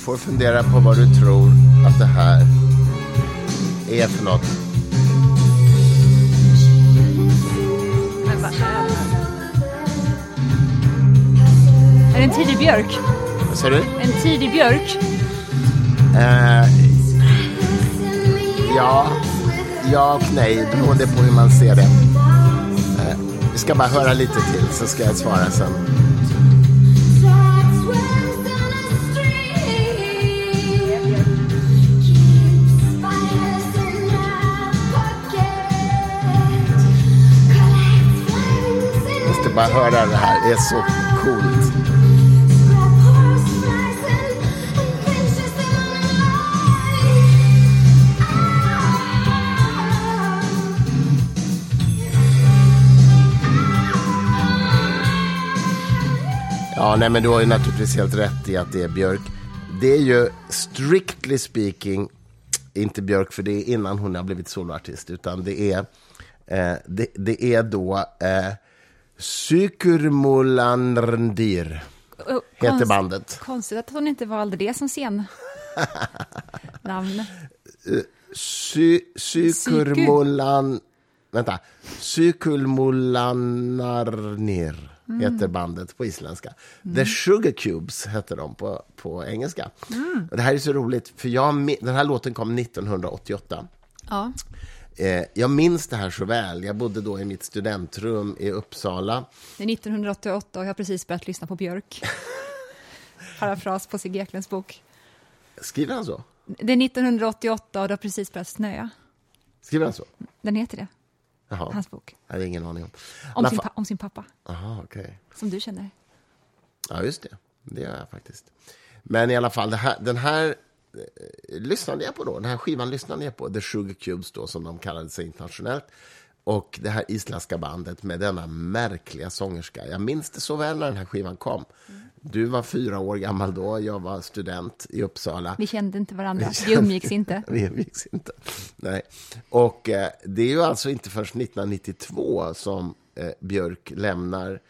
får fundera på vad du tror att det här är för något. Men vad är det här? Är det en tidig björk? Vad säger du? En tidig björk? Ja och nej, beroende på hur man ser det. Vi ska bara höra lite till, så ska jag svara sen. Jag måste bara höra det här, det är så coolt. Ja, nej, men du har ju naturligtvis helt rätt i att det är Björk. Det är ju strictly speaking inte Björk, för det är innan hon har blivit soloartist, utan det är då Sykulmulandir heter bandet. Konstigt att hon inte valde det som scen namn. Sykulmulandir heter bandet på isländska. The Sugarcubes heter de på engelska. Och det här är så roligt, för den här låten kom 1988. Ja. Jag minns det här så väl. Jag bodde då i mitt studentrum i Uppsala. Det är 1988 och jag har precis börjat lyssna på Björk. Parafras på Sigge Eklunds bok. Skriver han så? Det är 1988 och det har precis börjat snöja. Skriver han så? Den heter det. Jaha. Hans bok. Jag hade ingen aning om sin pappa. Aha, okay. Som du känner. Ja, just det. Det gör jag faktiskt. Men i alla fall, den här lyssnade jag på då. Den här skivan lyssnade jag på. The Sugarcubes då, som de kallade sig internationellt. Och det här isländska bandet med denna märkliga sångerska. Jag minns det så väl när den här skivan kom. Du var 4 år gammal då. Jag var student i Uppsala. Vi kände inte varandra. Vi umgicks inte. Vi umgicks inte. Nej. Och det är ju alltså inte först 1992 som Björk lämnar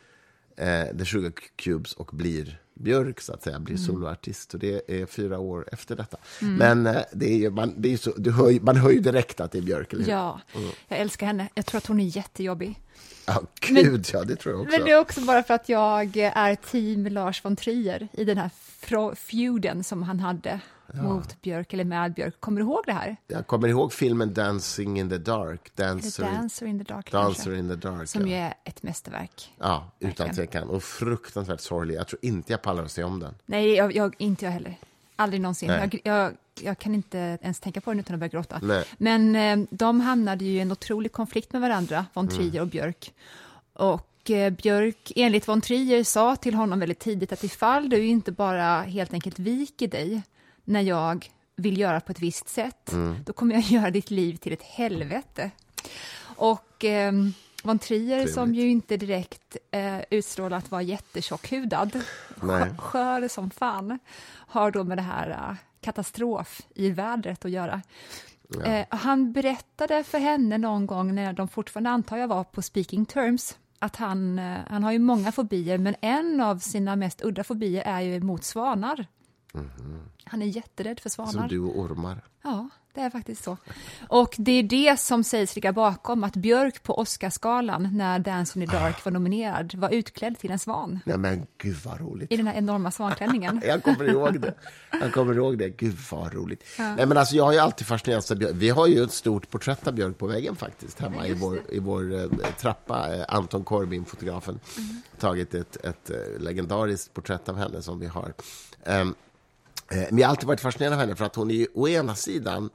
The Sugarcubes och blir Björk, så att säga, blir soloartist. Och det är 4 år efter detta. Men man hör ju direkt att det är Björk, eller hur? Ja, jag älskar henne. Jag tror att hon är jättejobbig. Ja, det tror jag också. Men det är också bara för att jag är team Lars von Trier i den här feuden som han hade mot Björk, eller med Björk. Kommer du ihåg det här? Jag kommer ihåg filmen Dancing in the Dark. Dancer in the Dark. Som ju är ett mästerverk. Ja, utan tvekan. Och fruktansvärt sorglig. Jag tror inte jag pallar att se om den. Nej, inte jag heller. Aldrig någonsin. Jag kan inte ens tänka på den utan att börja gråta. Nej. Men de hamnade ju i en otrolig konflikt med varandra, von Trier och Björk. Och Björk, enligt von Trier, sa till honom väldigt tidigt att ifall du inte bara helt enkelt viker dig när jag vill göra på ett visst sätt, då kommer jag göra ditt liv till ett helvete. Och von Trier, som ju inte direkt utstrålar att vara jättetjockhudad, skör som fan, har då med det här katastrof i vädret att göra. Ja. Han berättade för henne någon gång när de fortfarande, antar jag, var på speaking terms, att han har ju många fobier, men en av sina mest udda fobier är ju mot svanar. Mm-hmm. Han är jätterädd för svanar. Som du och ormar. Ja, det är faktiskt så. Och det är det som sägs ligga bakom att Björk på Oscarsgalan, när Dancing in the Dark var nominerad, var utklädd till en svan. Nej, men gud vad roligt. I den här enorma svanklänningen. Jag kommer ihåg det. Gud vad roligt. Ja. Nej, men alltså, jag har ju alltid fascinerats av Björk. Vi har ju ett stort porträtt av Björk på väggen faktiskt hemma i vår trappa. Anton Corbin, fotografen, tagit ett legendariskt porträtt av henne som vi har. Men jag har alltid varit fascinerad av henne för att hon är ju å ena sidan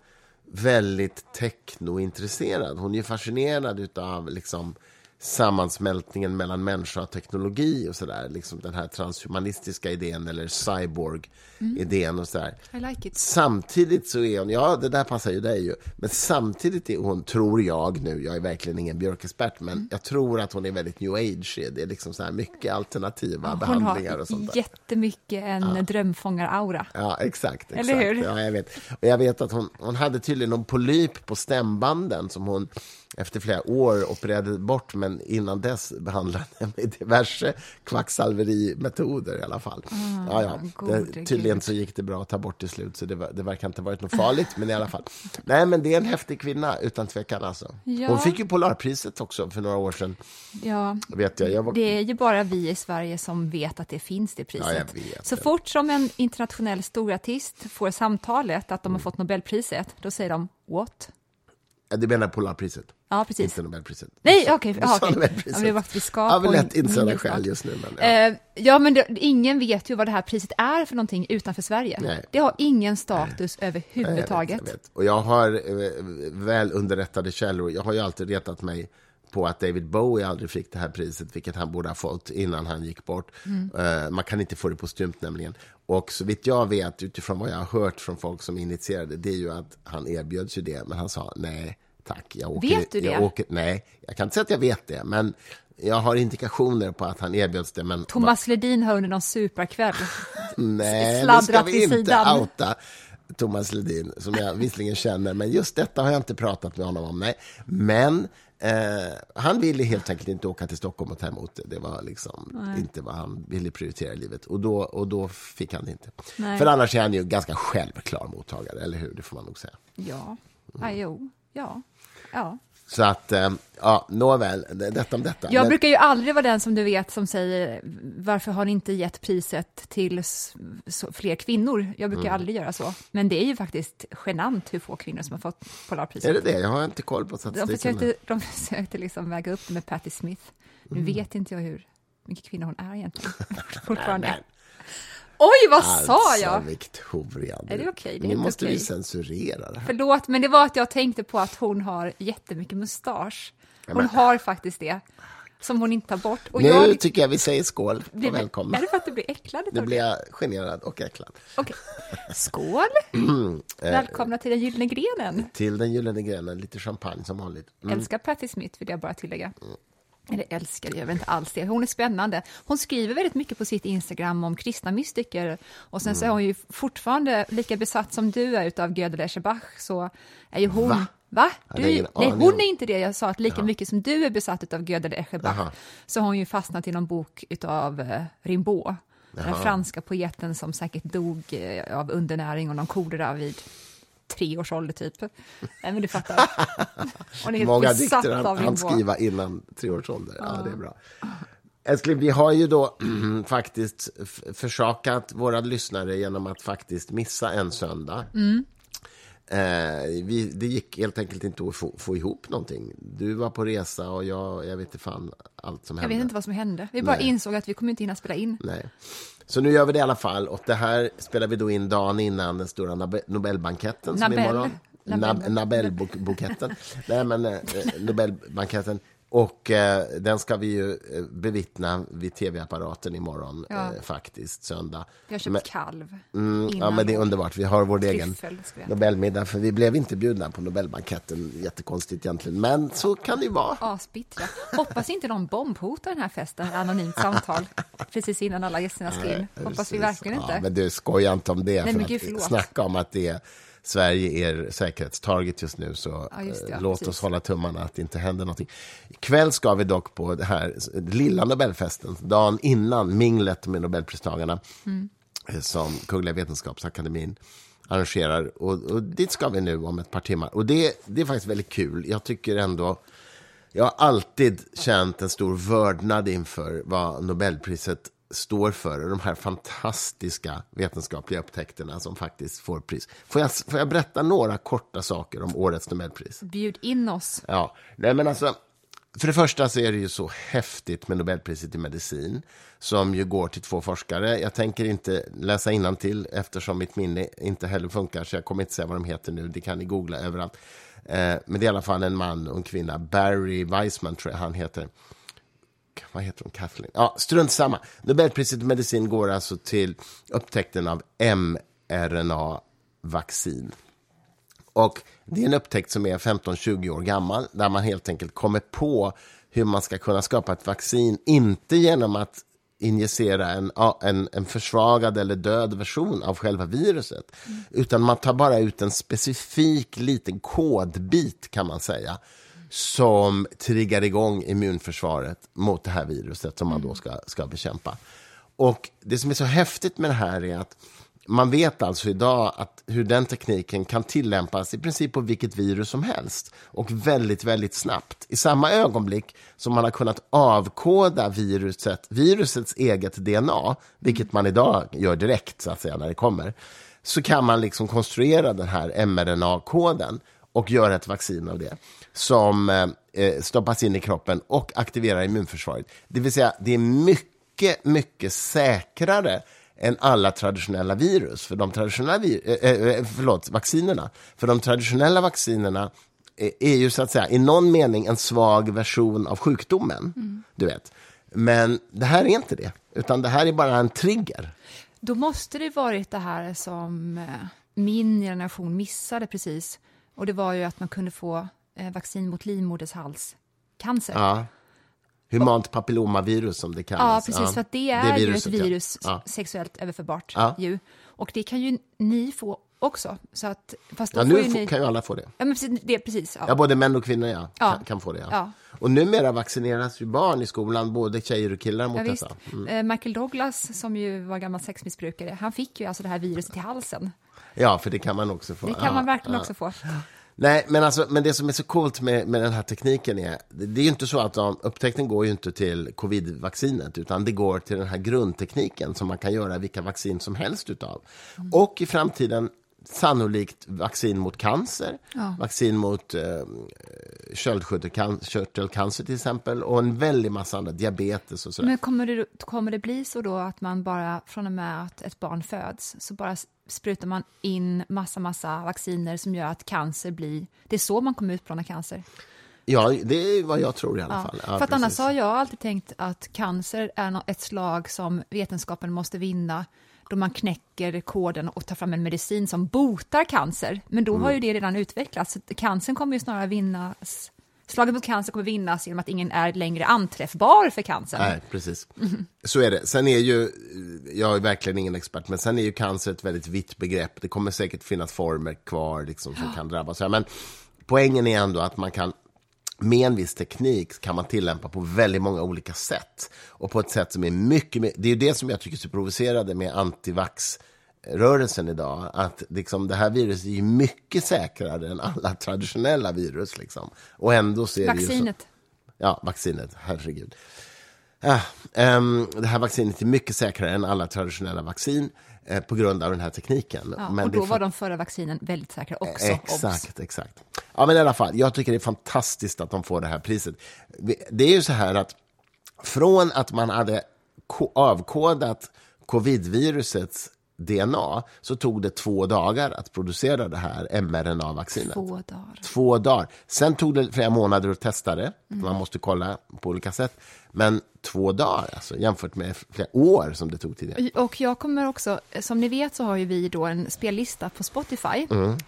väldigt teknointresserad. Hon är ju fascinerad utav liksom sammansmältningen mellan människa och teknologi och sådär. Liksom den här transhumanistiska idén eller cyborg-idén och sådär. I like it. Samtidigt så är hon, ja det där passar ju dig ju, men samtidigt är hon, tror jag nu, jag är verkligen ingen björkexpert, men jag tror att hon är väldigt new age. Det är liksom så här mycket alternativa behandlingar och sånt där. Hon har jättemycket en drömfångaraura. Ja, exakt. Eller hur? Ja, jag vet. Och jag vet att hon hade tydligen någon polyp på stämbanden som hon efter flera år opererade bort, men innan dess behandlade jag med diverse kvacksalverimetoder i alla fall. Tydligen så gick det bra att ta bort till slut, så det verkar inte ha varit något farligt, men i alla fall. Nej, men det är en häftig kvinna utan tvekan alltså. Ja. Hon fick ju Polarpriset också för några år sedan. Ja, vet jag. Det är ju bara vi i Sverige som vet att det finns det priset. Ja, jag vet så det. Fort som en internationell storartist får samtalet att de har fått Nobelpriset, då säger de, what? Det menar Polarpriset. Ja, precis. Inte Nobelpriset. Nej, okej. Men ingen vet ju vad det här priset är för någonting utanför Sverige. Nej. Det har ingen status överhuvudtaget. Jag vet. Och jag har väl underrättade källor. Jag har ju alltid retat mig på att David Bowie aldrig fick det här priset, vilket han borde ha fått innan han gick bort. Man kan inte få det postumt nämligen. Och så vitt jag vet, utifrån vad jag har hört från folk som initierade, det är ju att han erbjöds ju det, men han sa nej tack, jag åker. Vet du det? Nej, jag kan inte säga att jag vet det, men jag har indikationer på att han erbjöds det. Men Thomas Ledin har under någon superkväll nej, sladdrat i sidan. Nej, ska vi inte outa Thomas Ledin, som jag visserligen känner, men just detta har jag inte pratat med honom om, nej. Men han ville helt enkelt inte åka till Stockholm och ta emot det. Det var liksom inte vad han ville prioritera i livet. Och då fick han det inte. Nej. För annars är han ju ganska självklar mottagare, eller hur? Det får man nog säga. Ja, ja. Så att, ja, nåväl, detta om detta. Jag brukar ju aldrig vara den som du vet som säger, varför har ni inte gett priset till fler kvinnor? Jag brukar aldrig göra så. Men det är ju faktiskt genant hur få kvinnor som har fått Polarpriset. Är det det? Jag har inte koll på statistiken. De försökte liksom väga upp det med Patti Smith. Nu vet inte jag hur mycket kvinnor hon är egentligen. Fortfarande. Nej. Oj, vad sa jag? Victoria, är det okej? Nu måste vi censurera det här. Förlåt, men det var att jag tänkte på att hon har jättemycket mustasch. Hon har faktiskt det, som hon inte tar bort. Och nu tycker jag vi säger skål och välkomna. Är det för att du blir äcklad? Nu blir jag generad och äcklad. Okej, skål! Välkomna till den gyllene grenen. Till den gyllene grenen, lite champagne som vanligt. Älskar Patti Smith, vill jag bara tillägga. Eller älskar, jag vet inte alls det. Hon är spännande. Hon skriver väldigt mycket på sitt Instagram om kristna mystiker. Och sen så är hon ju fortfarande lika besatt som du är utav Gödel, så är ju hon... Va? Nej, hon är inte det. Jag sa att lika mycket som du är besatt utav Gödel Eschebach, så har hon ju fastnat i någon bok utav Rimbaud. Den franska poeten som säkert dog av undernäring och någon kolera vid 3 års ålder typ. Men du fattar. Många dikter han skriva innan 3 års ålder. Ja, det är bra. Älskling, vi har ju då faktiskt försakat våra lyssnare genom att faktiskt missa en söndag. Det gick helt enkelt inte att få ihop någonting. Du var på resa och jag vet inte fan allt som hände. Jag vet inte vad som hände. Vi bara insåg att vi kommer inte hinna spela in. Nej. Så nu gör vi det i alla fall, och det här spelar vi då in dagen innan den stora Nobelbanketten som imorgon. Nobelbanketten. Nej, men Nobelbanketten. Och den ska vi ju bevittna vid tv-apparaten imorgon faktiskt, söndag. Jag köpt kalv. Ja, men det är underbart. Vi har vår egen Nobelmiddag, för vi blev inte bjudna på Nobelbanketten. Jättekonstigt egentligen, men så kan det ju vara. Aspittra. Hoppas inte någon bombhotar den här festen, anonymt samtal, precis innan alla gästerna ska in. Hoppas vi verkligen inte. Ja, men du skojar inte om det. Nej, för att snacka om att det är... Sverige är säkerhetstarget just nu, så låt oss hålla tummarna att det inte händer någonting. Ikväll ska vi dock på det här lilla Nobelfesten, dagen innan minglet med Nobelpristagarna som Kungliga Vetenskapsakademin arrangerar. Och dit ska vi nu om ett par timmar. Och det är faktiskt väldigt kul. Jag tycker ändå, jag har alltid känt en stor vördnad inför vad Nobelpriset står för, de här fantastiska vetenskapliga upptäckterna som faktiskt får pris. Får jag berätta några korta saker om årets Nobelpris? Bjud in oss. Ja, nej men alltså, för det första så är det ju så häftigt med Nobelpriset i medicin, som ju går till 2 forskare. Jag tänker inte läsa innantill eftersom mitt minne inte heller funkar, så jag kommer inte säga vad de heter nu, det kan ni googla överallt. Men det är i alla fall en man och en kvinna, Barry Weissman tror jag han heter. Vad heter hon? Kathleen? Ja, strunt samma. Nobelpriset i medicin går alltså till upptäckten av mRNA-vaccin. Och det är en upptäckt som är 15-20 år gammal, där man helt enkelt kommer på hur man ska kunna skapa ett vaccin, inte genom att injicera en försvagad eller död version av själva viruset, utan man tar bara ut en specifik liten kodbit kan man säga, som triggar igång immunförsvaret mot det här viruset som man då ska bekämpa. Och det som är så häftigt med det här är att man vet alltså idag att hur den tekniken kan tillämpas i princip på vilket virus som helst. Och väldigt, väldigt snabbt. I samma ögonblick som man har kunnat avkoda virusets eget DNA, vilket man idag gör direkt så att säga när det kommer, så kan man liksom konstruera den här mRNA-koden och göra ett vaccin av det som stoppas in i kroppen och aktiverar immunförsvaret. Det vill säga, det är mycket, mycket säkrare än alla traditionella virus. För de traditionella vaccinerna. För de traditionella vaccinerna är ju så att säga i någon mening en svag version av sjukdomen. Mm. Du vet. Men det här är inte det. Utan det här är bara en trigger. Då måste det varit det här som min generation missade precis. Och det var ju att man kunde få vaccin mot livmodershalscancer. Ja. Humant papillomavirus som det kallas. Ja, precis. Ja. För att det är ju ett virus sexuellt överförbart. Ja. Ju. Och det kan ju ni få också. Så att, fast då nu kan ju alla få det. Ja, men precis. Ja, både män och kvinnor kan få det. Ja. Ja. Och numera vaccineras ju barn i skolan, både tjejer och killar mot detta. Mm. Michael Douglas, som ju var gammal sexmissbrukare, han fick ju alltså det här viruset i halsen. Ja, för det kan man också få. Det kan man verkligen också få. Nej, men det som är så coolt med den här tekniken är, det är ju inte så att upptäckten går ju inte till covid-vaccinet, utan det går till den här grundtekniken som man kan göra vilka vaccin som helst utav. Och i framtiden sannolikt vaccin mot cancer, vaccin mot sköldkörtelcancer till exempel, och en väldig massa andra, diabetes och sådär. Men kommer det bli så då att man bara, från och med att ett barn föds, så bara sprutar man in massa vacciner som gör att cancer blir... Det är så man kommer utplåna cancer. Ja, det är vad jag tror i alla fall. Ja, för att annars har jag alltid tänkt att cancer är ett slag som vetenskapen måste vinna, då man knäcker koden och tar fram en medicin som botar cancer. Men då har ju det redan utvecklats. Så cancern kommer ju snarare vinnas... Slaget mot cancer kommer vinnas genom att ingen är längre anträffbar för cancer. Nej, precis. Så är det. Sen är ju, jag är verkligen ingen expert, men sen är ju cancer ett väldigt vitt begrepp. Det kommer säkert finnas former kvar liksom, som kan drabbas. Men poängen är ändå att man kan, med en viss teknik kan man tillämpa på väldigt många olika sätt. Och på ett sätt som är mycket... Det är ju det som jag tycker är så provocerande med antivax rörelsen idag, att liksom det här viruset är ju mycket säkrare än alla traditionella virus liksom. Och ändå ser vaccinet. Vaccinet, herregud. Det här vaccinet är mycket säkrare än alla traditionella vaccin på grund av den här tekniken. Ja, men och då var de förra vaccinen väldigt säkra också. Exakt. Ja, men i alla fall, jag tycker det är fantastiskt att de får det här priset. Det är ju så här att från att man hade avkodat covidvirusets DNA, så tog det 2 dagar att producera det här mRNA-vaccinet. 2 dagar. Sen tog det flera månader att testa det. Man måste kolla på olika sätt. Men 2 dagar, alltså, jämfört med flera år som det tog tidigare. Och jag kommer också, som ni vet så har ju vi då en spellista på Spotify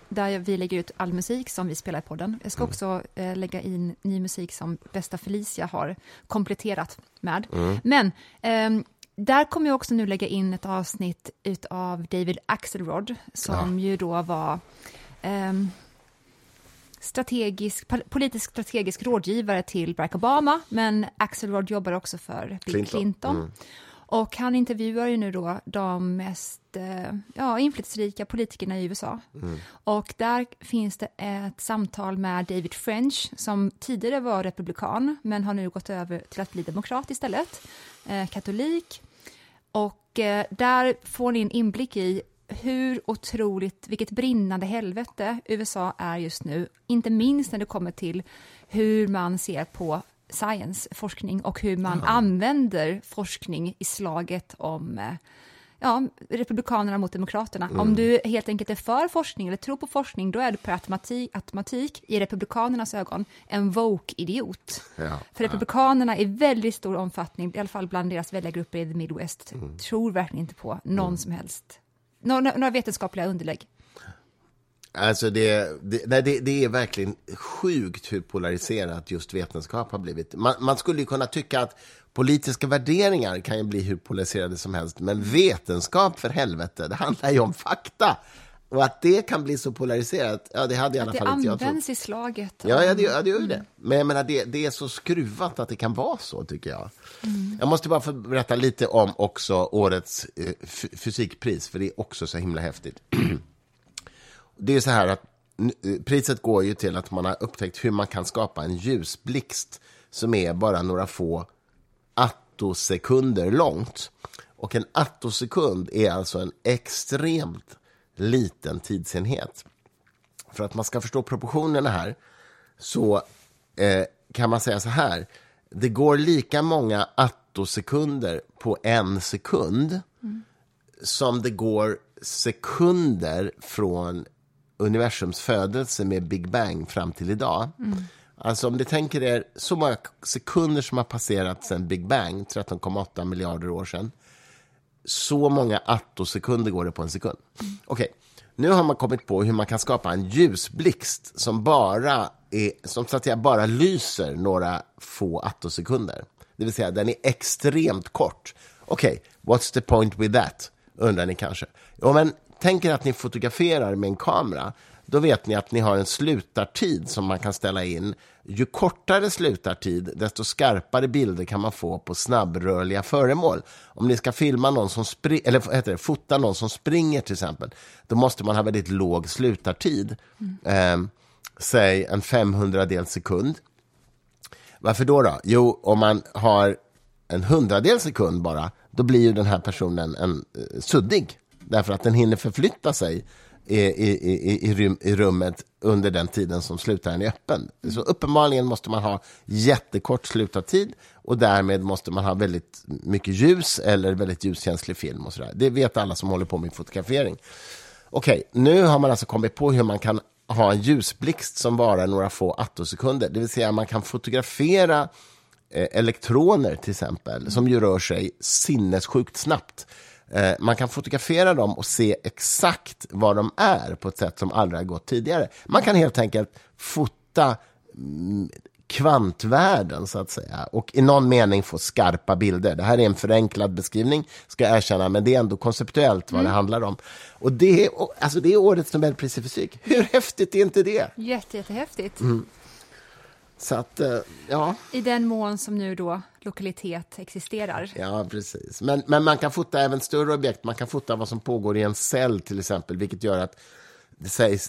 där vi lägger ut all musik som vi spelar i podden. Jag ska också lägga in ny musik som Bästa Felicia har kompletterat med. Men... där kommer jag också nu lägga in ett avsnitt av David Axelrod som ju då var politisk strategisk rådgivare till Barack Obama, men Axelrod jobbar också för Bill Clinton. Och han intervjuar ju nu då de mest inflytelserika politikerna i USA. Och där finns det ett samtal med David French som tidigare var republikan men har nu gått över till att bli demokrat istället, katolik. Och där får ni en inblick i hur otroligt, vilket brinnande helvete USA är just nu. Inte minst när det kommer till hur man ser på science, forskning, och hur man använder forskning i slaget om republikanerna mot demokraterna. Om du helt enkelt är för forskning eller tror på forskning, då är du per automatik i republikanernas ögon en woke-idiot. För republikanerna i väldigt stor omfattning, i alla fall bland deras väljargrupper i the Midwest, tror verkligen inte på någon som helst några vetenskapliga underlägg. Alltså det är verkligen sjukt hur polariserat just vetenskap har blivit. Man skulle ju kunna tycka att politiska värderingar kan ju bli hur polariserade som helst, men vetenskap för helvete, det handlar ju om fakta. Och att det kan bli så polariserat, ja, det hade i alla fall inte jag trott. Att det används i slaget. Ja, det gör ju det. Men jag menar, det är så skruvat att det kan vara så, tycker jag. Mm. Jag måste bara få berätta lite om också årets fysikpris, för det är också så himla häftigt. Det är så här att priset går ju till att man har upptäckt hur man kan skapa en ljusblixt som är bara några få attosekunder långt. Och en attosekund är alltså en extremt liten tidsenhet. För att man ska förstå proportionerna här så kan man säga så här. Det går lika många attosekunder på en sekund som det går sekunder från universums födelse med Big Bang fram till idag. Mm. Alltså om du tänker er så många sekunder som har passerat sedan Big Bang, 13,8 miljarder år sedan. Så många attosekunder går det på en sekund. Okej, nu har man kommit på hur man kan skapa en ljusblixt som bara är, som så att säga bara lyser några få attosekunder. Det vill säga den är extremt kort. Okej, what's the point with that? Undrar ni kanske. Jo, men tänk er att ni fotograferar med en kamera. Då vet ni att ni har en slutartid som man kan ställa in. Ju kortare slutartid, desto skarpare bilder kan man få på snabbrörliga föremål. Om ni ska filma någon som fota någon som springer till exempel, då måste man ha väldigt låg slutartid. Säg en 500-del sekund. Varför då? Jo, om man har en 100-del sekund bara, då blir ju den här personen suddig. Därför att den hinner förflytta sig i rummet under den tiden som slutaren är öppen. Så uppenbarligen måste man ha jättekort slutartid och därmed måste man ha väldigt mycket ljus eller väldigt ljuskänslig film och sådär. Det vet alla som håller på med fotografering. Okej, nu har man alltså kommit på hur man kan ha en ljusblixt som varar några få attosekunder. Det vill säga man kan fotografera elektroner till exempel som ju rör sig sinnessjukt snabbt. Man kan fotografera dem och se exakt var de är på ett sätt som aldrig har gått tidigare. Man kan helt enkelt fota kvantvärlden så att säga och i någon mening få skarpa bilder. Det här är en förenklad beskrivning, ska jag erkänna, men det är ändå konceptuellt vad det handlar om. Och det är årets Nobelpris i fysik. Hur häftigt är inte det? Jättehäftigt. Så att, ja. I den mån som nu då lokalitet existerar. Ja, precis. Men man kan fota även större objekt. Man kan fota vad som pågår i en cell till exempel. Vilket gör att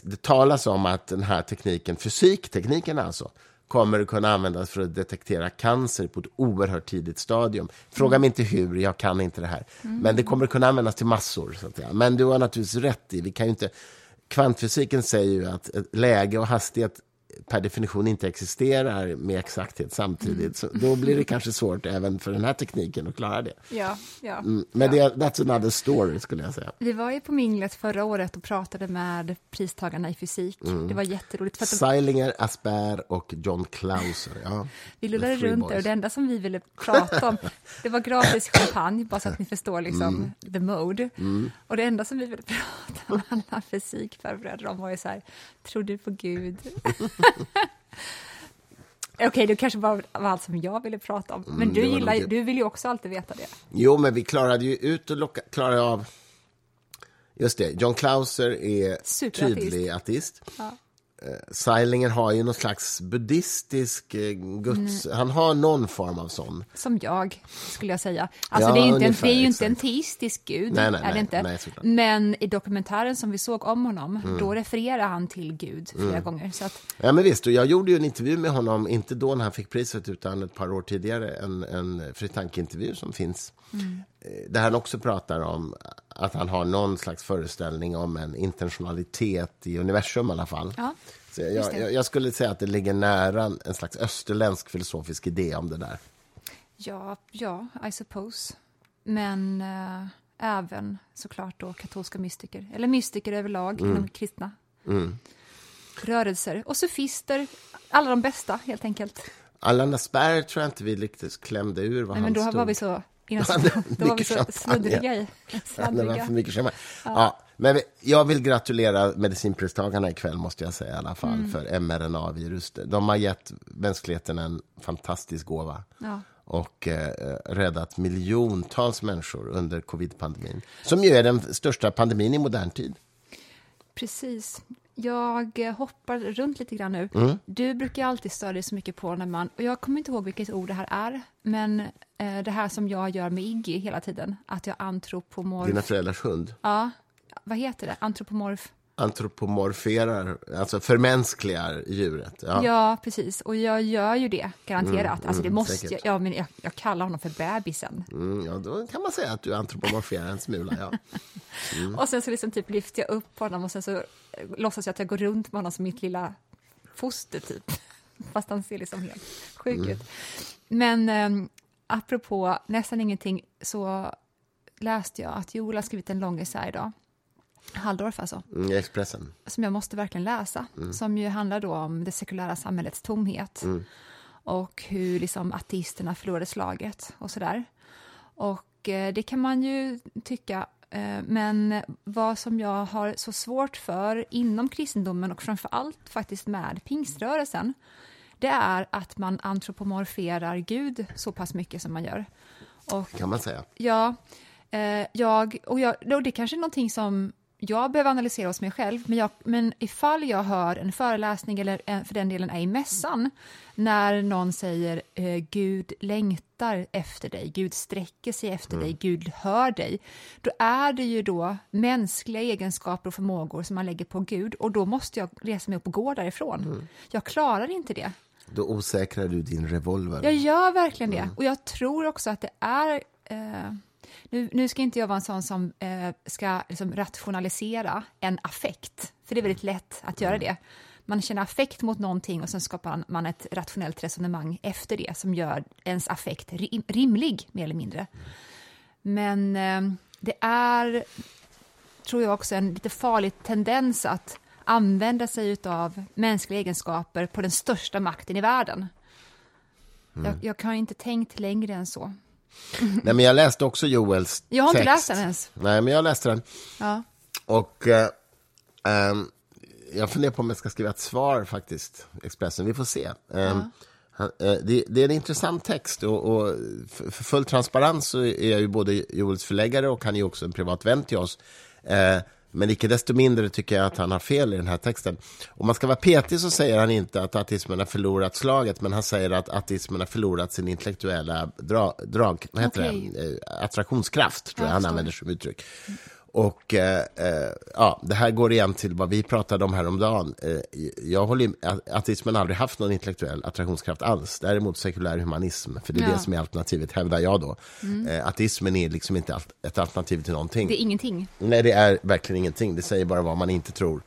det talas om att den här tekniken, fysiktekniken alltså, kommer att kunna användas för att detektera cancer på ett oerhört tidigt stadium. Fråga mig inte hur, jag kan inte det här. Men det kommer att kunna användas till massor. Så att säga. Men du har naturligtvis rätt i, vi kan ju inte... Kvantfysiken säger ju att läge och hastighet per definition inte existerar med exakthet samtidigt. Så då blir det kanske svårt även för den här tekniken att klara det. That's another story skulle jag säga. Vi var ju på minglet förra året och pratade med pristagarna i fysik. Det var jätteroligt. För att Seilinger, Asper och John Clauser. Ja, vi lullade runt där och det enda som vi ville prata om det var gratis champagne, bara så att ni förstår liksom the mode. Och det enda som vi ville prata om alla fysikförbröder om var ju så här, tror du på Gud? Okej, det kanske bara var allt som jag ville prata om. Men du vill ju också alltid veta det. Jo, men vi klarade ju ut och klarade av. Just det, John Clauser är tydlig ateist. Ja. Seilinger har ju någon slags buddhistisk guds... Han har någon form av sån. Som jag, skulle jag säga. Alltså, ja, det är ju inte en teistisk gud. Nej, men i dokumentären som vi såg om honom, då refererar han till Gud flera gånger. Så att... Ja, men visst. Och jag gjorde ju en intervju med honom, inte då när han fick priset, utan ett par år tidigare. En fritankintervju som finns. Där han också pratar om att han har någon slags föreställning om en intentionalitet i universum i alla fall. Ja, så jag skulle säga att det ligger nära en slags österländsk filosofisk idé om det där. Ja, I suppose. Men även såklart då katolska mystiker. Eller mystiker överlag inom kristna. Rörelser. Och sofister. Alla de bästa helt enkelt. Allan Asper tror jag inte vi riktigt klämde ur vad han stod. Men då var vi så... Då var vi så sluddriga i. Men jag vill gratulera medicinpristagarna ikväll måste jag säga i alla fall för mRNA-virus. De har gett mänskligheten en fantastisk gåva och räddat miljontals människor under covid-pandemin som ju är den största pandemin i modern tid. Precis. Jag hoppar runt lite grann nu. Mm. Du brukar alltid störa dig så mycket på när man... Och jag kommer inte ihåg vilket ord det här är. Men det här som jag gör med Iggy hela tiden. Att jag antropomorf... Dina föräldrars hund? Ja. Vad heter det? Antropomorf... Antropomorferar, alltså förmänskligar djuret. Ja. Ja, precis. Och jag gör ju det, garanterat. Alltså det måste jag kallar honom för bebisen. Ja, då kan man säga att du antropomorferar en smula, ja. Mm. Och sen så liksom typ lyfter jag upp honom och sen så låtsas jag att jag går runt med honom som mitt lilla foster typ. Fast han ser liksom helt sjuk ut. Men apropå nästan ingenting så läste jag att Joel har skrivit en lång essay idag. Halldorf alltså. Expressen. Som jag måste verkligen läsa. Som ju handlar då om det sekulära samhällets tomhet. Och hur liksom ateisterna förlorade slaget och sådär. Och det kan man ju tycka. Men vad som jag har så svårt för inom kristendomen och framförallt faktiskt med pingströrelsen. Det är att man antropomorferar Gud så pass mycket som man gör. Och, kan man säga. Ja. Det kanske är någonting som... Jag behöver analysera hos mig själv, men ifall jag hör en föreläsning eller för den delen är i mässan när någon säger Gud längtar efter dig, Gud sträcker sig efter dig, Gud hör dig, då är det ju då mänskliga egenskaper och förmågor som man lägger på Gud och då måste jag resa mig upp och gå därifrån. Jag klarar inte det. Då osäkrar du din revolver. Jag gör verkligen det och jag tror också att det är... Nu ska inte jag vara en sån som ska liksom rationalisera en affekt. För det är väldigt lätt att göra det. Man känner affekt mot någonting och sen skapar man ett rationellt resonemang efter det som gör ens affekt rimlig, mer eller mindre. Men det är, tror jag också, en lite farlig tendens att använda sig av mänskliga egenskaper på den största makten i världen. Jag kan inte tänkt längre än så. Nej, men jag läste också Joels text. Jag har inte läst den ens. Nej, men jag läste den. Ja. Och jag funderar på om jag ska skriva ett svar faktiskt, Expressen. Vi får se. Det är en intressant text och för full transparens så är jag ju både Joels förläggare och han är ju också en privat vän till oss. Men icke desto mindre tycker jag att han har fel i den här texten. Om man ska vara petig så säger han inte att ateismen har förlorat slaget, men han säger att ateismen har förlorat sin intellektuella attraktionskraft, tror jag han använder som uttryck. Och det här går igen till vad vi pratade om häromdagen. Ateismen har aldrig haft någon intellektuell attraktionskraft alls. Däremot sekulär humanism, för det är det som är alternativet, hävdar jag då. Ateismen är liksom inte ett alternativ till någonting. Det är ingenting. Nej, det är verkligen ingenting. Det säger bara vad man inte tror.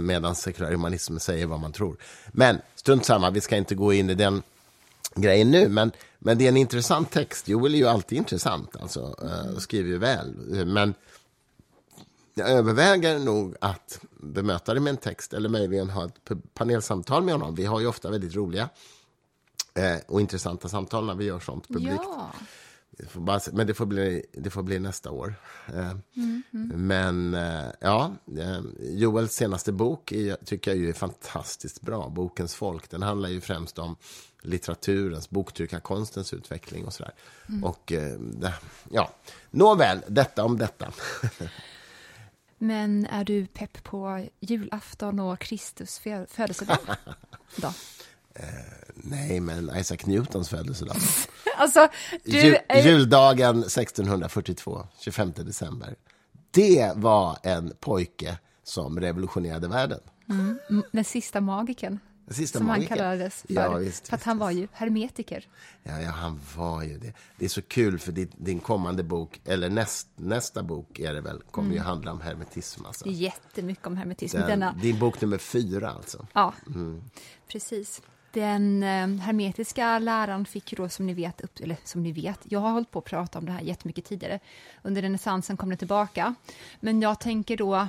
Medan sekulär humanism säger vad man tror. Men strunt samma, vi ska inte gå in i den grejen nu, men det är en intressant text. Joel är ju alltid intressant, alltså, skriver ju väl, men jag överväger nog att bemöta det med en text eller möjligen ha ett panelsamtal med honom. Vi har ju ofta väldigt roliga och intressanta samtal när vi gör sånt publikt. Ja. Men det får bli nästa år. Men Joels senaste bok tycker jag ju är fantastiskt bra. Bokens folk, den handlar ju främst om litteraturens, boktryckarkonstens utveckling och sådär. Och nåväl, detta om detta. Men är du pepp på julafton och Kristus födelsedag? Nej, men Isaac Newtons födelsedag. Alltså, juldagen 1642, 25 december. Det var en pojke som revolutionerade världen. Den sista magiken. Som han kallades för. Ja, visst, för att han var ju hermetiker. Ja, han var ju det. Det är så kul för din kommande bok, eller nästa bok är det väl, kommer ju handla om hermetism. Alltså. Jättemycket om hermetism. Din bok nummer 4 alltså. Ja, precis. Den hermetiska läran fick ju då jag har hållit på att prata om det här jättemycket tidigare. Under renässansen kom det tillbaka. Men jag tänker då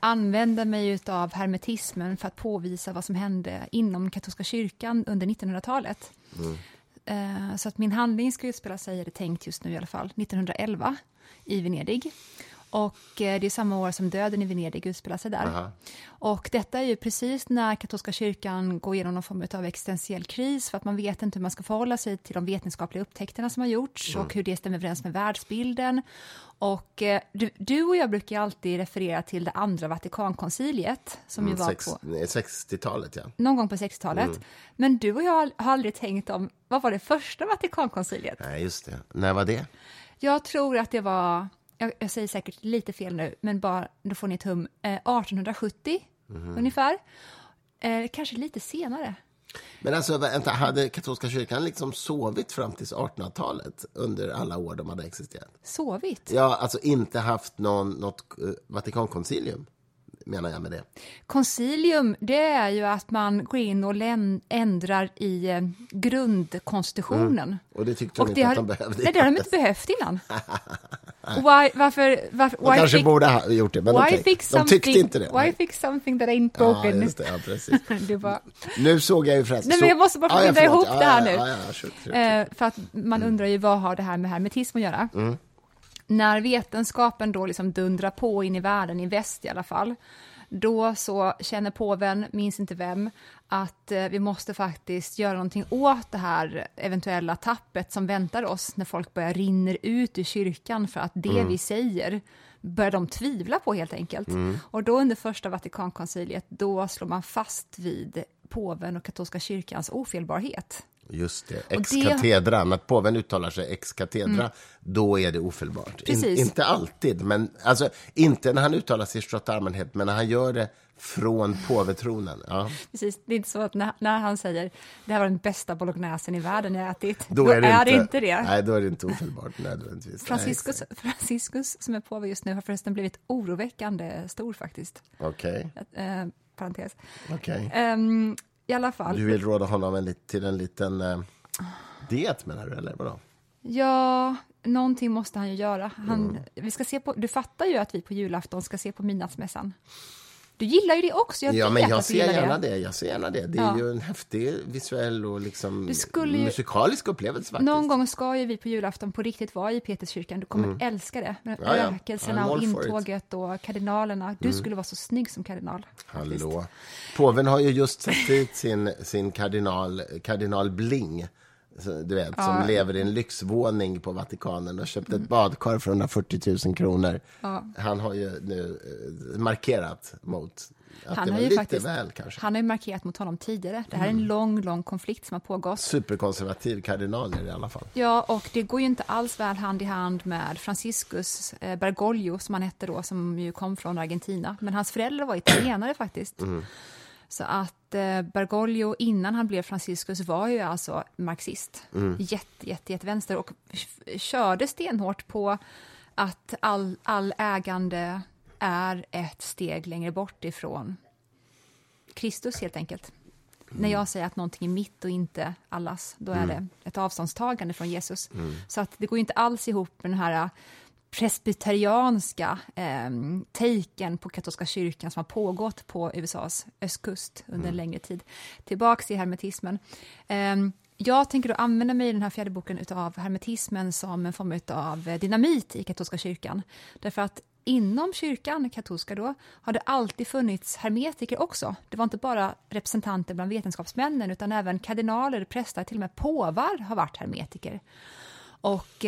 använda mig av hermetismen för att påvisa vad som hände inom katolska kyrkan under 1900-talet. Så att min handling ska utspela sig, är det tänkt just nu i alla fall, 1911 i Venedig. Och det är samma år som döden i Venedig utspelar sig där. Uh-huh. Och detta är ju precis när katolska kyrkan går igenom någon form av existentiell kris. För att man vet inte hur man ska förhålla sig till de vetenskapliga upptäckterna som har gjorts. Mm. Och hur det stämmer överens med världsbilden. Och du och jag brukar alltid referera till det andra Vatikankonsiliet. Som ju var 60-talet, ja. Någon gång på 60-talet. Mm. Men du och jag har aldrig tänkt om, vad var det första Vatikankonsiliet? Nej, just det. När var det? Jag tror att det var... Jag säger säkert lite fel nu, men bara då får ni ett hum. 1870 ungefär. Kanske lite senare. Men alltså, vänta, hade katolska kyrkan liksom sovit fram till 1800-talet under alla år de hade existerat? Sovit? Ja, alltså inte haft något Vatikankoncilium, menar jag med det. Koncilium, det är ju att man går in och ändrar i grundkonstitutionen. Mm. Och det tyckte de inte att de behövde. Nej, det har de inte behövt innan. Why kanske borde ha gjort det, men okej. De tyckte inte det. Why fix something that ain't broken? Ja, just det, ja, precis. Nu såg jag ju förresten. Nej, men jag måste bara binda ihop det här nu. Ja, för att man undrar ju, vad har det här med hermetism att göra? Mm. När vetenskapen då liksom dundrar på in i världen, i väst i alla fall, då så känner påven, minns inte vem, att vi måste faktiskt göra någonting åt det här eventuella tappet som väntar oss när folk börjar rinna ut ur kyrkan för att det vi säger börjar de tvivla på helt enkelt. Mm. Och då under första Vatikankonciliet, då slår man fast vid påven och katolska kyrkans ofelbarhet. Just det, ex-katedra. När påven uttalar sig ex-katedra, då är det ofelbart. Inte alltid, men alltså, inte när han uttalar sig i största allmänhet, men när han gör det från påvetronen. Ja. Precis, det är inte så att när han säger det här var den bästa bolognäsen i världen jag ätit, då är det inte det. Nej, då är det inte ofelbart nödvändigtvis. Franciscus som är påve just nu har förresten blivit oroväckande stor faktiskt. Parentes. I alla fall. Du vill råda honom till en liten diet, menar du, eller vadå? Ja, någonting måste han ju göra. Vi ska se på, du fattar ju att vi på julafton ska se på midnattsmässan. Du gillar ju det också. Jag ser gärna det. Det är ju en häftig visuell och liksom musikalisk upplevelse faktiskt. Någon gång ska ju vi på julafton på riktigt vara i Peterskyrkan. Du kommer älska det. Med ökelserna och intåget och kardinalerna. Du skulle vara så snygg som kardinal. Faktiskt. Hallå. Påven har ju just satt ut sin kardinal Bling. Du vet, som lever i en lyxvåning på Vatikanen och köpt ett badkar för 140 000 kronor. Ja. Han har ju nu markerat mot att han det var lite faktiskt, väl kanske. Han har ju markerat mot honom tidigare. Det här är en lång konflikt som har pågått. Superkonservativ kardinal är det i alla fall. Ja, och det går ju inte alls väl hand i hand med Franciscus Bergoglio som han hette då, som ju kom från Argentina. Men hans föräldrar var italienare faktiskt. Mm. Så att Bergoglio innan han blev Franciscus var ju alltså marxist. Jätte vänster och körde stenhårt på att all ägande är ett steg längre bort ifrån Kristus helt enkelt. När jag säger att någonting är mitt och inte allas, då är det ett avståndstagande från Jesus. Så att det går ju inte alls ihop med den här presbyterianska taken på katolska kyrkan som har pågått på USAs östkust under en längre tid. Tillbaks till hermetismen. Jag tänker då använda mig i den här fjärde boken av hermetismen som en form av dynamit i katolska kyrkan. Därför att inom kyrkan, katolska då, har det alltid funnits hermetiker också. Det var inte bara representanter bland vetenskapsmännen utan även kardinaler, präster, till och med påvar har varit hermetiker. Och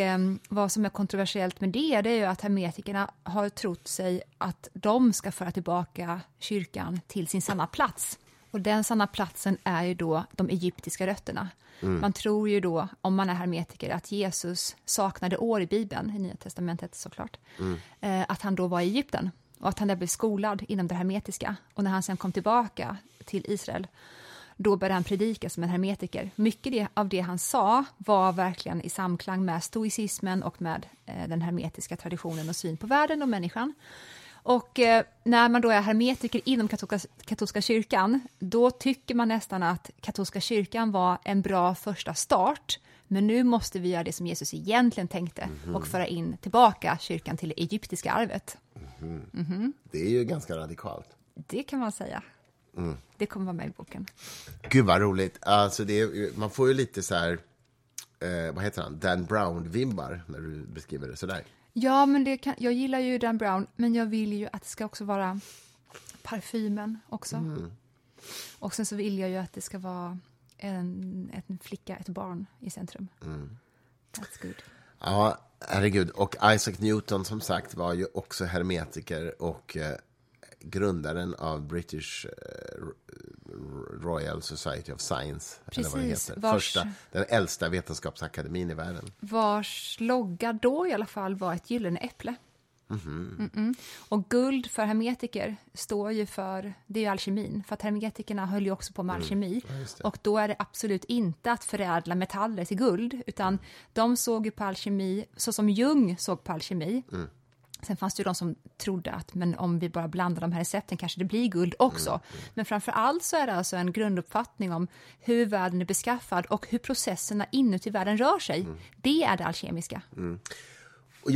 vad som är kontroversiellt med det är ju att hermetikerna har trott sig att de ska föra tillbaka kyrkan till sin sanna plats. Och den sanna platsen är ju då de egyptiska rötterna. Man tror ju då, om man är hermetiker, att Jesus saknade år i Bibeln, i Nya Testamentet såklart. Att han då var i Egypten och att han där blev skolad inom det hermetiska. Och när han sen kom tillbaka till Israel, då började han predika som en hermetiker. Mycket av det han sa var verkligen i samklang med stoicismen och med den hermetiska traditionen och syn på världen och människan. Och när man då är hermetiker inom katolska kyrkan, då tycker man nästan att katolska kyrkan var en bra första start. Men nu måste vi göra det som Jesus egentligen tänkte och föra in tillbaka kyrkan till det egyptiska arvet. Det är ju ganska radikalt. Det kan man säga. Det kommer vara med i boken. Gud vad roligt. Alltså man får ju lite så här, vad heter han? Dan Brown vimbar när du beskriver det sådär. Ja, men det kan, jag gillar ju Dan Brown, men jag vill ju att det ska också vara parfymen också. Mm. Och sen så vill jag ju att det ska vara en flicka, ett barn i centrum. Mm. That's good. Ja, herregud. Och Isaac Newton som sagt var ju också hermetiker och grundaren av British Royal Society of Science. Precis, eller vad det heter. Den äldsta vetenskapsakademin i världen. Vars logga då i alla fall var ett gyllene äpple. Mm-hmm. Och guld för hermetiker står ju för, det är ju alkemin, för att hermetikerna höll ju också på med alkemi, ja, och då är det absolut inte att förädla metaller till guld, utan de såg ju på alkemi så som Jung såg på alkemi. Sen fanns det ju de som trodde att men om vi bara blandar de här recepten kanske det blir guld också. Men framförallt så är det alltså en grunduppfattning om hur världen är beskaffad och hur processerna inuti världen rör sig. Det är det alkemiska. Och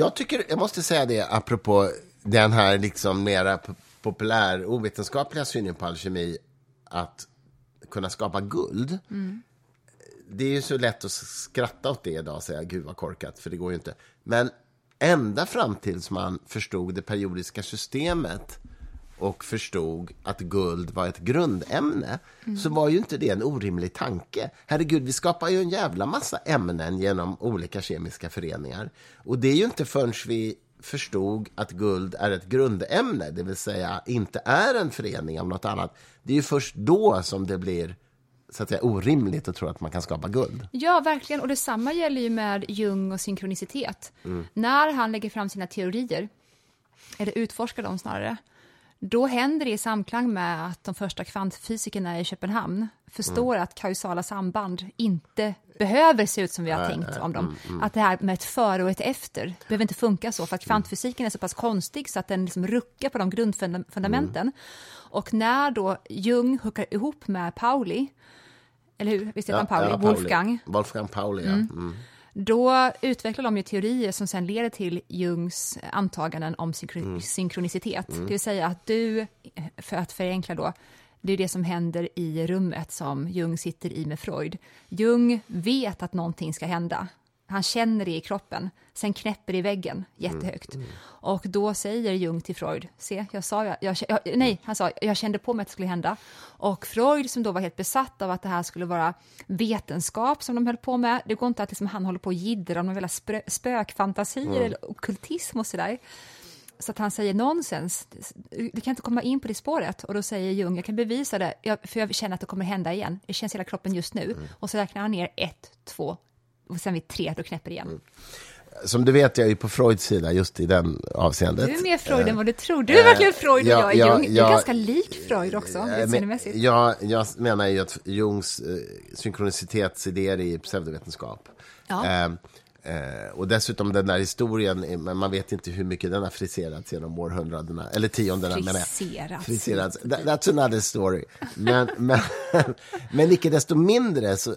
jag måste säga det apropå den här liksom mera populär ovetenskapliga synen på alkemi, att kunna skapa guld. Det är ju så lätt att skratta åt det idag och säga gud vad korkat, för det går ju inte. Men ända fram tills man förstod det periodiska systemet och förstod att guld var ett grundämne, så var ju inte det en orimlig tanke. Herregud, vi skapar ju en jävla massa ämnen genom olika kemiska föreningar. Och det är ju inte förrän vi förstod att guld är ett grundämne, det vill säga inte är en förening av något annat. Det är ju först då som det blir så att det är orimligt att tro att man kan skapa guld. Ja, verkligen. Och detsamma gäller ju med Jung och synkronicitet. När han lägger fram sina teorier, eller utforskar dem snarare, då händer det i samklang med att de första kvantfysikerna i Köpenhamn förstår att kausala samband inte behöver se ut som vi har tänkt om dem. Att det här med ett före och ett efter behöver inte funka så, för att kvantfysiken är så pass konstig så att den liksom ruckar på de grundfundamenten. Och när då Jung hookar ihop med Pauli, eller hur? Visst heter han Pauli? Wolfgang Pauli, ja. Då utvecklar de ju teorier som sen leder till Jungs antaganden om synkronicitet. Det vill säga att du, för att förenkla då, det är det som händer i rummet som Jung sitter i med Freud. Jung vet att någonting ska hända. Han känner det i kroppen. Sen knäpper det i väggen jättehögt. Och då säger Jung till Freud, se, han kände på mig att det skulle hända. Och Freud, som då var helt besatt av att det här skulle vara vetenskap som de höll på med. Det går inte att liksom, han håller på och giddrar om de vill spökfantasier eller okkultism och sådär. Så att han säger nonsens, du kan inte komma in på det spåret. Och då säger Jung, jag kan bevisa det, för jag känner att det kommer hända igen. Det känns hela kroppen just nu. Och så räknar han ner 1, 2, och sen vid 3 då knäpper igen. Som du vet, jag är ju på Freuds sida just i den avseendet. Du är mer Freud än vad du tror. Du är verkligen Freud och jag är Jung. Du är ganska lik Freud också. Jag menar ju att Jungs synkronicitetsidéer är pseudovetenskap. Och dessutom den där historien, man vet inte hur mycket den har friserats genom århundradena, eller tiondena. Friserats. That's another story. Men icke desto mindre så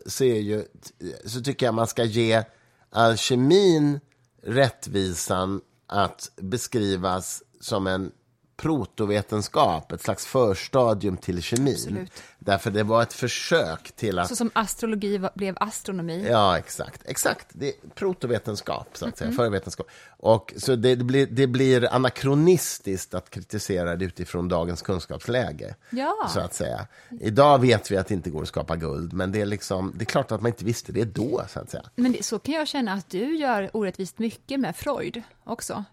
tycker jag man ska ge alkemin rättvisan att beskrivas som en protovetenskap, ett slags förstadium till kemin. Absolut. Därför det var ett försök till att... Så som astrologi blev astronomi. Ja, exakt. Det är protovetenskap, så att säga, förvetenskap. Och så det blir anakronistiskt att kritisera det utifrån dagens kunskapsläge, så att säga. Idag vet vi att det inte går att skapa guld, men det är liksom, det är klart att man inte visste det då, så att säga. Men så kan jag känna att du gör orättvist mycket med Freud också,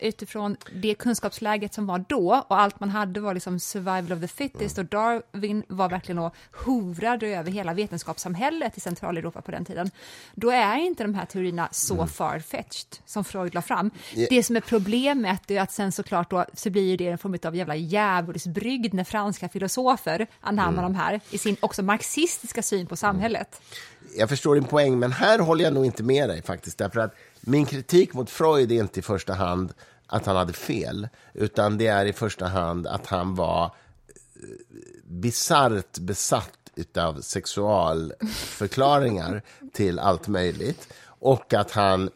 utifrån det kunskapsläget som var då, och allt man hade var liksom survival of the fittest, och Darwin var verkligen och hovrade över hela vetenskapssamhället i Centraleuropa på den tiden. Då är inte de här teorierna så farfetched som Freud la fram. Det som är problemet är att sen såklart då, så blir det en form av jävla djävulsbrygd när franska filosofer anammar de här i sin också marxistiska syn på samhället. Jag förstår din poäng, men här håller jag nog inte med dig faktiskt, därför att min kritik mot Freud är inte i första hand att han hade fel, utan det är i första hand att han var bizarrt besatt utav sexualförklaringar till allt möjligt, och att han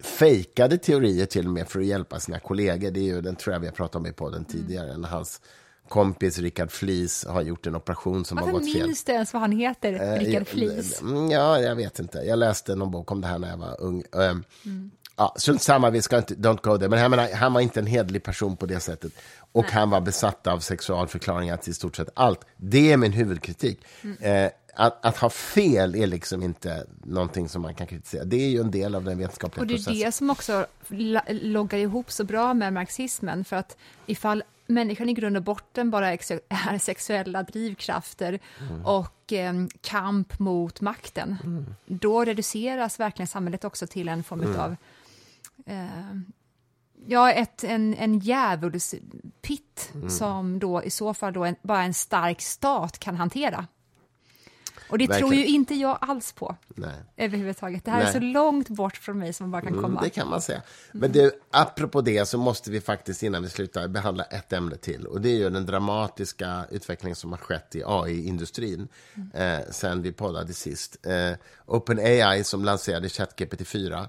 fejkade teorier till och med för att hjälpa sina kollegor. Det är ju den, tror jag vi har pratat om i podden tidigare, när hans kompis Richard Fleiss har gjort en operation som har gått fel. Varför minns du ens vad han heter, Richard Fleiss? Ja, jag vet inte. Jag läste någon bok om det här när jag var ung. Ja, så samma, vi ska inte, don't go there. Men jag menar, han var inte en hedlig person på det sättet. Och nej, han var besatt av sexualförklaringar till i stort sett allt. Det är min huvudkritik. Att ha fel är liksom inte någonting som man kan kritisera. Det är ju en del av den vetenskapliga processen. Och det är det som också loggar ihop så bra med marxismen. För att ifall människan i grund och botten bara är sexuella drivkrafter och kamp mot makten, då reduceras verkligen samhället också till en form av en djävulspitt som då i så fall då bara en stark stat kan hantera. Och det verkligen tror ju inte jag alls på. Nej. Överhuvudtaget. Det här är så långt bort från mig som man bara kan komma. Det kan man säga. Men du, apropå det så måste vi faktiskt innan vi slutar behandla ett ämne till. Och det är ju den dramatiska utvecklingen som har skett i AI-industrin sen vi poddade sist. OpenAI som lanserade ChatGPT 4.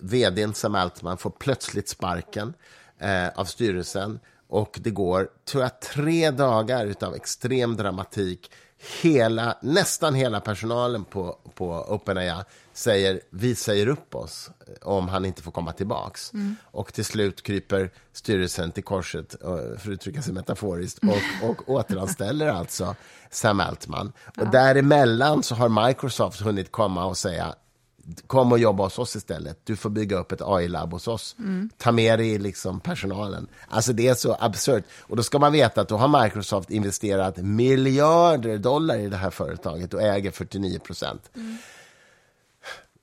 VDn Sam Altman får plötsligt sparken av styrelsen. Och det går, tror jag, 3 dagar utav extrem dramatik. Nästan hela personalen på OpenAI säger vi säger upp oss om han inte får komma tillbaks. Och till slut kryper styrelsen till korset, för att uttrycka sig metaforiskt, och återanställer alltså Sam Altman. Ja. Och däremellan så har Microsoft hunnit komma och säga kom och jobba hos oss istället. Du får bygga upp ett AI-labb hos oss. Ta med dig liksom personalen. Alltså det är så absurt. Och då ska man veta att då har Microsoft investerat $miljarder i det här företaget och äger 49%.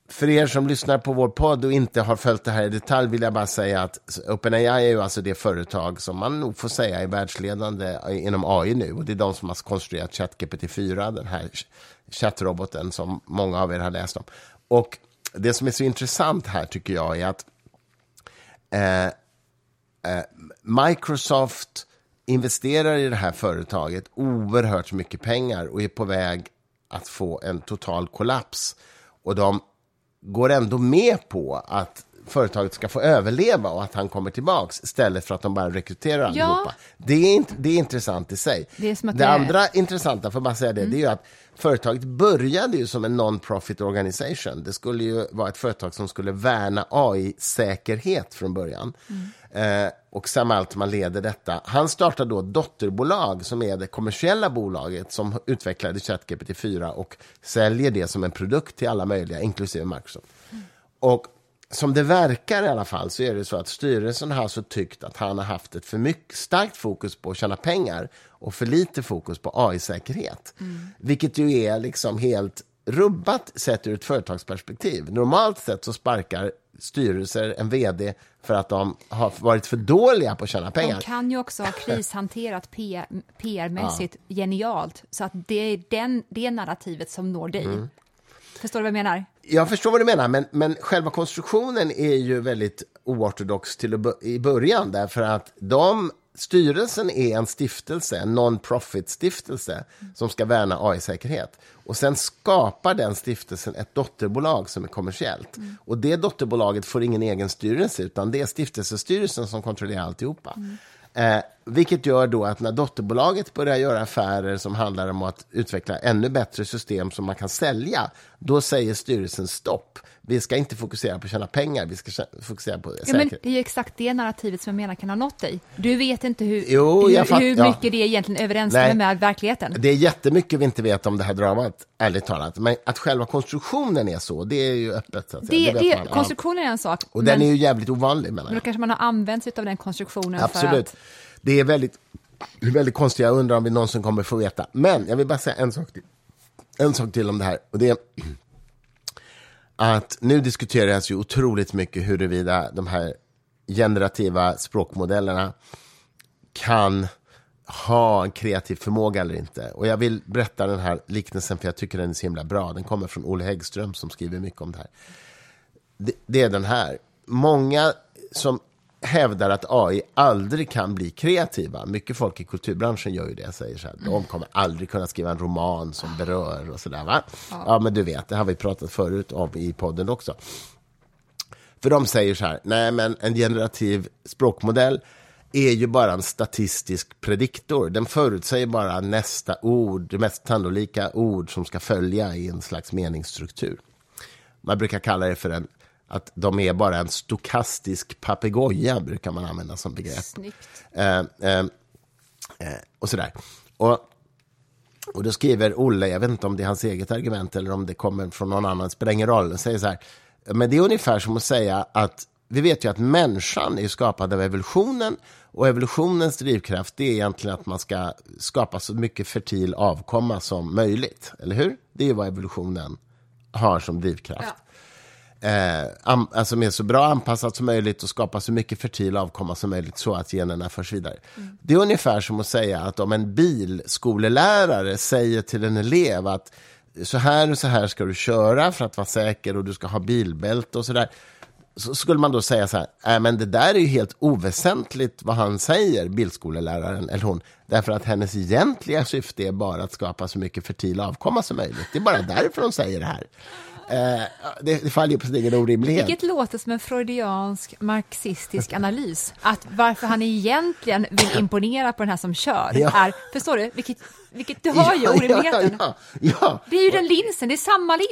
För er som lyssnar på vår podd och inte har följt det här i detalj vill jag bara säga att OpenAI är ju alltså det företag som man nog får säga är världsledande inom AI nu. Och det är de som har konstruerat ChatGPT 4, den här chattroboten som många av er har läst om. Och det som är så intressant här tycker jag är att Microsoft investerar i det här företaget oerhört mycket pengar och är på väg att få en total kollaps. Och de går ändå med på att företaget ska få överleva och att han kommer tillbaks istället för att de bara rekryterar allihopa. Det är intressant i sig. Det andra intressanta, för att bara säga det, det är ju att företaget började ju som en non-profit organisation. Det skulle ju vara ett företag som skulle värna AI-säkerhet från början. Och Sam Altman leder detta. Han startade då ett dotterbolag som är det kommersiella bolaget som utvecklade ChatGPT 4 och säljer det som en produkt till alla möjliga, inklusive Microsoft. Och som det verkar i alla fall så är det så att styrelsen har så tyckt att han har haft ett för mycket starkt fokus på att tjäna pengar och för lite fokus på AI-säkerhet. Vilket ju är liksom helt rubbat sett ur ett företagsperspektiv. Normalt sett så sparkar styrelser en vd för att de har varit för dåliga på att tjäna pengar. De kan ju också ha krishanterat PR-mässigt genialt, så att det är det narrativet som når dig. Förstår du vad jag menar? Jag förstår vad du menar, men själva konstruktionen är ju väldigt oortodox i början, därför att styrelsen är en stiftelse, en non-profit stiftelse som ska värna AI-säkerhet. Och sen skapar den stiftelsen ett dotterbolag som är kommersiellt. Och det dotterbolaget får ingen egen styrelse, utan det är stiftelsestyrelsen som kontrollerar alltihopa. Vilket gör då att när dotterbolaget börjar göra affärer som handlar om att utveckla ännu bättre system som man kan sälja, då säger styrelsen stopp. Vi ska inte fokusera på att tjäna pengar, vi ska fokusera på säkerhet. Ja, men det är ju exakt det narrativet som jag menar kan ha nått dig. Du vet inte hur mycket det är egentligen överensstämmer med verkligheten. Det är jättemycket vi inte vet om det här dramat, ärligt talat. Men att själva konstruktionen är så, det är ju öppet. Så att konstruktionen är en sak. Och den är ju jävligt ovanlig, menar jag. Men då kanske man har använt sig av den konstruktionen. Absolut. För att det är väldigt konstigt. Jag undrar om vi någonsin kommer få veta. Men jag vill bara säga en sak till om det här. Och det är att nu diskuteras ju otroligt mycket huruvida de här generativa språkmodellerna kan ha en kreativ förmåga eller inte. Och jag vill berätta den här liknelsen, för jag tycker den är så himla bra. Den kommer från Olle Häggström som skriver mycket om det här. Det är den här. Många som hävdar att AI aldrig kan bli kreativa. Mycket folk i kulturbranschen gör ju det, säger så här. De kommer aldrig kunna skriva en roman som berör och sådär, va? Ja, men du vet, det har vi pratat förut om i podden också. För de säger så här, nej men en generativ språkmodell är ju bara en statistisk prediktor. Den förutsäger bara nästa ord, det mest sannolika ord som ska följa i en slags meningsstruktur. Man brukar kalla det för en Att de är bara en stokastisk papegoja, brukar man använda som begrepp. Snyggt. Och sådär. Och då skriver Olle, jag vet inte om det är hans eget argument eller om det kommer från någon annan, spelar ingen roll, och säger så här: men det är ungefär som att säga att vi vet ju att människan är skapad av evolutionen, och evolutionens drivkraft, det är egentligen att man ska skapa så mycket fertil avkomma som möjligt, eller hur? Det är ju vad evolutionen har som drivkraft. Ja. Alltså med så bra anpassat som möjligt och skapa så mycket fertil avkomma som möjligt så att generna förs vidare. Mm. Det är ungefär som att säga att om en bilskolelärare säger till en elev att så här ska du köra för att vara säker, och du ska ha bilbälte och sådär, så skulle man då säga så här: men det där är ju helt oväsentligt vad han säger, bilskoleläraren eller hon, därför att hennes egentliga syfte är bara att skapa så mycket fertil avkomma som möjligt. Det är bara därför de säger det här. Det faller ju på sin egen orimlighet. Vilket låter som en freudiansk marxistisk analys. Att varför han egentligen vill imponera på den här som kör är, förstår du, vilket du har ju orimligheten. Ja. Det är ju den linsen, det är samma lins.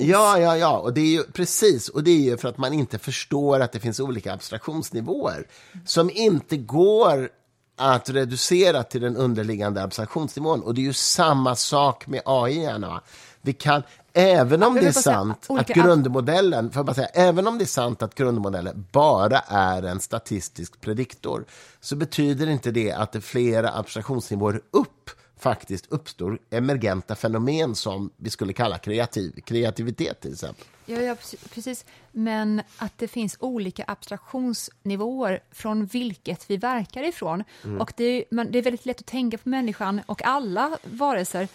Ja, och det är ju precis, och det är ju för att man inte förstår att det finns olika abstraktionsnivåer som inte går att reducera till den underliggande abstraktionsnivån, och det är ju samma sak med AI-hjärna. Vi kan, även om det är sant att grundmodellen, för att säga, även om det är sant att grundmodellen bara är en statistisk prediktor, så betyder inte det att det flera abstraktionsnivåer upp faktiskt uppstår emergenta fenomen som vi skulle kalla kreativitet till exempel. Ja, precis. Men att det finns olika abstraktionsnivåer från vilket vi verkar ifrån. Mm. Och det är väldigt lätt att tänka på människan och alla varelser,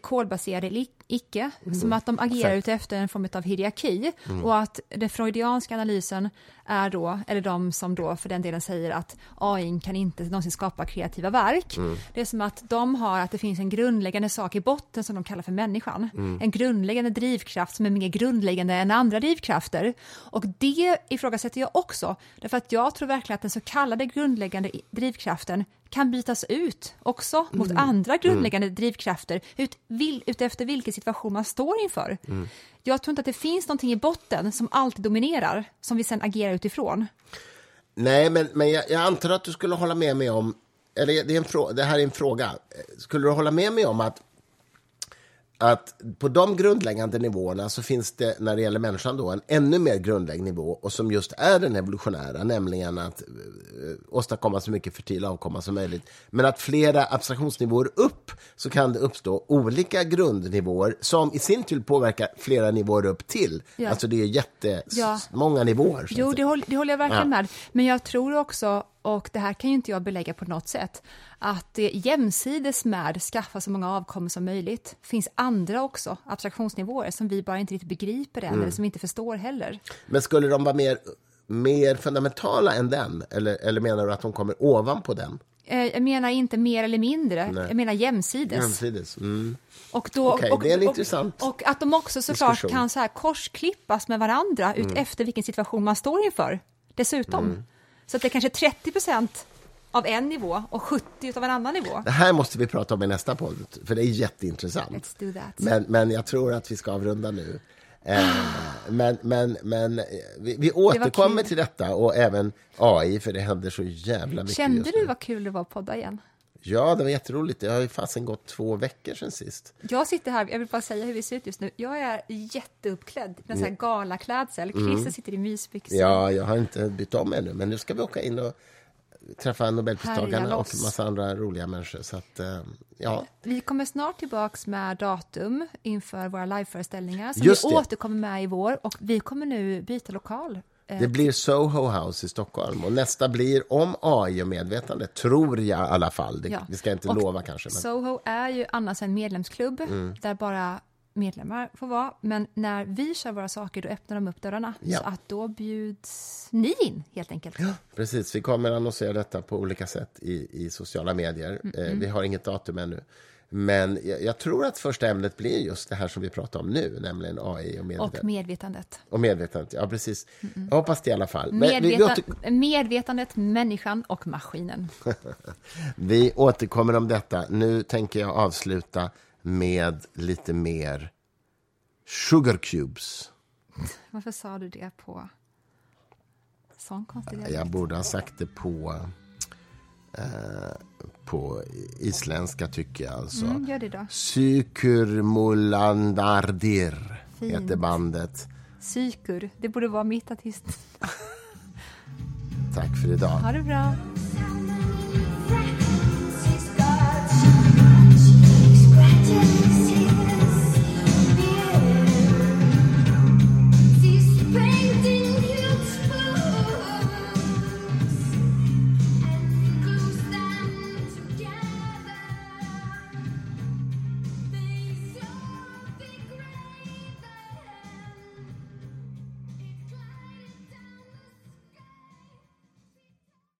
kolbaserade eller icke, som att de agerar utefter en form av hierarki, och att den freudianska analysen är då, eller de som då för den delen säger att AI kan inte någonsin skapa kreativa verk, det är som att de har, att det finns en grundläggande sak i botten som de kallar för människan, en grundläggande drivkraft som är mer grundläggande än andra drivkrafter, och det ifrågasätter jag också, därför att jag tror verkligen att den så kallade grundläggande drivkraften kan bytas ut också mot andra grundläggande drivkrafter efter vilken situation man står inför. Mm. Jag tror inte att det finns någonting i botten som alltid dominerar, som vi sen agerar utifrån. Nej, men jag antar att du skulle hålla med mig om, eller det här är en fråga, skulle du hålla med mig om att på de grundläggande nivåerna så finns det, när det gäller människan då, en ännu mer grundläggande nivå, och som just är den evolutionära, nämligen att åstadkomma så mycket fertil avkomma som möjligt. Men att flera abstraktionsnivåer upp så kan det uppstå olika grundnivåer som i sin tur påverkar flera nivåer upp till. Ja. Alltså det är jättemånga nivåer. Jo, det håller jag verkligen med. Men jag tror också, och det här kan ju inte jag belägga på något sätt, att det jämsides med skaffa så många avkommor som möjligt finns andra också, abstraktionsnivåer som vi bara inte riktigt begriper än, eller som vi inte förstår heller. Men skulle de vara mer fundamentala än den? Eller menar du att de kommer ovanpå den? Jag menar inte mer eller mindre. Nej. Jag menar jämsides. Mm. Och det är en intressant och att de också såklart kan så här korsklippas med varandra ut efter vilken situation man står inför dessutom. Mm. Så att det är kanske 30% av en nivå och 70% av en annan nivå. Det här måste vi prata om i nästa podd, för det är jätteintressant. Let's do that. Men jag tror att vi ska avrunda nu. Men vi återkommer till detta, och även AI, för det händer så jävla mycket. Kände du vad kul det var att podda igen? Ja, det var jätteroligt. Jag har ju fasen gått 2 veckor sedan sist. Jag sitter här, jag vill bara säga hur vi ser ut just nu. Jag är jätteuppklädd, med sån här galaklädsel. Christer sitter i mysbyxor. Ja, jag har inte bytt om ännu, men nu ska vi åka in och träffa Nobelpristagarna och en massa andra roliga människor. Så att, ja. Vi kommer snart tillbaks med datum inför våra liveföreställningar som vi återkommer med i vår, och vi kommer nu byta lokal. Det blir Soho House i Stockholm, och nästa blir om AI och medvetande, tror jag i alla fall. Vi ska inte lova kanske. Men Soho är ju annars en medlemsklubb där bara medlemmar får vara, men när vi kör våra saker då öppnar de upp dörrarna, så att då bjuds ni in helt enkelt. Ja, precis, vi kommer annonsera detta på olika sätt i sociala medier. Vi har inget datum ännu. Men jag tror att första ämnet blir just det här som vi pratar om nu, nämligen AI och medvetandet. Och medvetandet, ja precis. Jag hoppas det i alla fall. Medvetandet, människan och maskinen. Vi återkommer om detta. Nu tänker jag avsluta med lite mer Sugarcubes. rätt. Varför sa du det på sån konstig dialekt? Jag borde ha sagt det på isländska tycker jag. Alltså. Mm, gör det då. Sykulmulandir heter bandet. Sykur, det borde vara mitt artist. Tack för idag. Ha det bra.